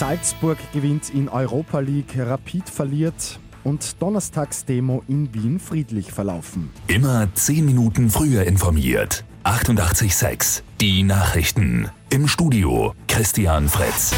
Salzburg gewinnt in Europa League, Rapid verliert und Donnerstagsdemo in Wien friedlich verlaufen. Immer 10 Minuten früher informiert. 88,6. Die Nachrichten. Im Studio Christian Fritz.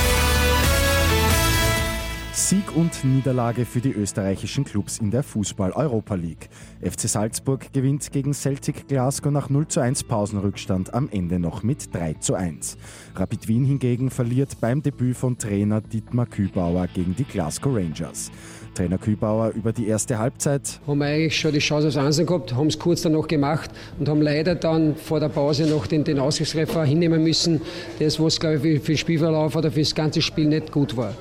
Sieg und Niederlage für die österreichischen Clubs in der Fußball-Europa League. FC Salzburg gewinnt gegen Celtic Glasgow nach 0:1 Pausenrückstand, am Ende noch mit 3:1. Rapid Wien hingegen verliert beim Debüt von Trainer Dietmar Kühbauer gegen die Glasgow Rangers. Trainer Kühbauer über die erste Halbzeit. Haben wir eigentlich schon die Chance aufs Ansehen gehabt, haben es kurz dann noch gemacht und haben leider dann vor der Pause noch den Ausgleichstreffer hinnehmen müssen. Das, was, glaube ich, für den Spielverlauf oder für das ganze Spiel nicht gut war.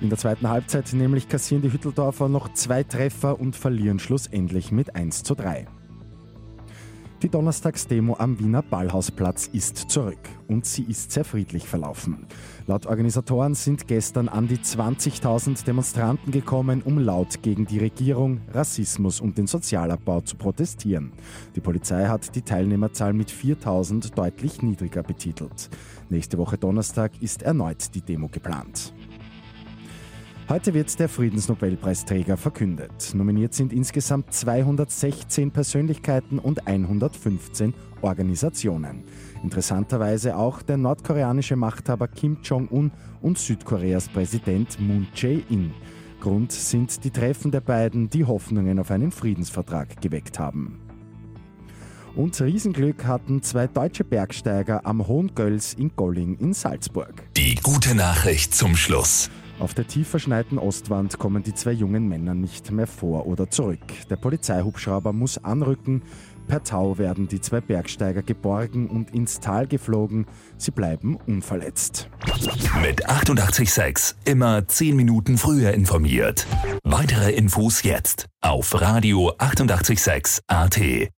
In der zweiten Halbzeit nämlich kassieren die Hütteldorfer noch 2 Treffer und verlieren schlussendlich mit 1:3. Die Donnerstagsdemo am Wiener Ballhausplatz ist zurück und sie ist sehr friedlich verlaufen. Laut Organisatoren sind gestern an die 20.000 Demonstranten gekommen, um laut gegen die Regierung, Rassismus und den Sozialabbau zu protestieren. Die Polizei hat die Teilnehmerzahl mit 4.000 deutlich niedriger betitelt. Nächste Woche Donnerstag ist erneut die Demo geplant. Heute wird der Friedensnobelpreisträger verkündet. Nominiert sind insgesamt 216 Persönlichkeiten und 115 Organisationen. Interessanterweise auch der nordkoreanische Machthaber Kim Jong-un und Südkoreas Präsident Moon Jae-in. Grund sind die Treffen der beiden, die Hoffnungen auf einen Friedensvertrag geweckt haben. Und Riesenglück hatten 2 deutsche Bergsteiger am Hohen Gölz in Golling in Salzburg. Die gute Nachricht zum Schluss. Auf der tief verschneiten Ostwand kommen die 2 jungen Männer nicht mehr vor oder zurück. Der Polizeihubschrauber muss anrücken. Per Tau werden die 2 Bergsteiger geborgen und ins Tal geflogen. Sie bleiben unverletzt. Mit 88,6 immer 10 Minuten früher informiert. Weitere Infos jetzt auf Radio 88,6 AT.